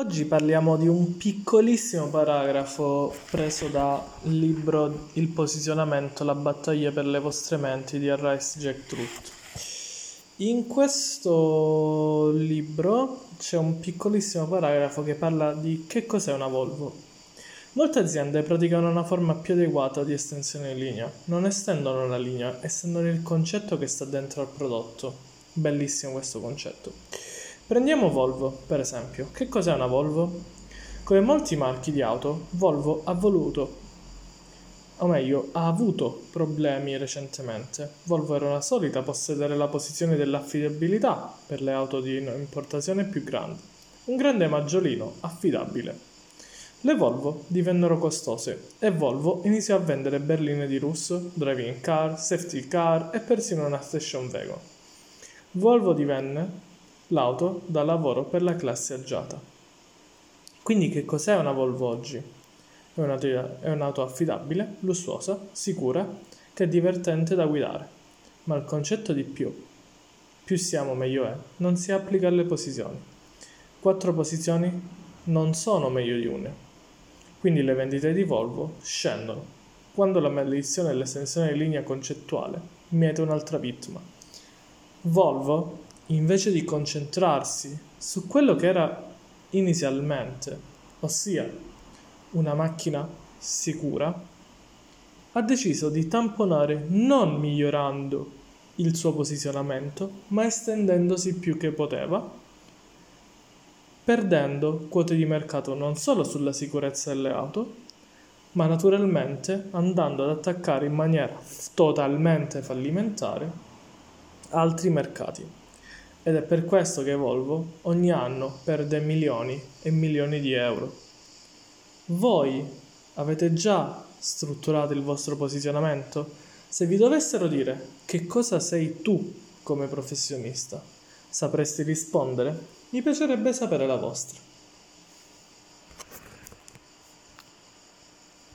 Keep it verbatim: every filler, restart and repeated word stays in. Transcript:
Oggi parliamo di un piccolissimo paragrafo preso dal libro Il posizionamento, la battaglia per le vostre menti di Al Ries e Jack Trout. In questo libro c'è un piccolissimo paragrafo che parla di che cos'è una Volvo. Molte aziende praticano una forma più adeguata di estensione in linea, non estendono la linea, estendono il concetto che sta dentro al prodotto. Bellissimo questo concetto. Prendiamo Volvo, per esempio. Che cos'è una Volvo? Come molti marchi di auto, Volvo ha voluto, o meglio, ha avuto problemi recentemente. Volvo era una solita possedere la posizione dell'affidabilità per le auto di importazione più grandi. Un grande maggiolino, affidabile. Le Volvo divennero costose e Volvo iniziò a vendere berline di lusso, driving car, safety car e persino una station wagon. Volvo divenne l'auto da lavoro per la classe agiata. Quindi che cos'è una Volvo oggi? È un'auto, è un'auto affidabile, lussuosa, sicura, che è divertente da guidare. Ma il concetto di più, più siamo meglio è, non si applica alle posizioni. Quattro posizioni non sono meglio di una. Quindi le vendite di Volvo scendono, quando la maledizione e l'estensione di linea concettuale miete un'altra vittima. Volvo, invece di concentrarsi su quello che era inizialmente, ossia una macchina sicura, ha deciso di tamponare non migliorando il suo posizionamento, ma estendendosi più che poteva, perdendo quote di mercato non solo sulla sicurezza delle auto, ma naturalmente andando ad attaccare in maniera totalmente fallimentare altri mercati. Ed è per questo che Volvo ogni anno perde milioni e milioni di euro. Voi avete già strutturato il vostro posizionamento? Se vi dovessero dire che cosa sei tu come professionista, sapresti rispondere? Mi piacerebbe sapere la vostra.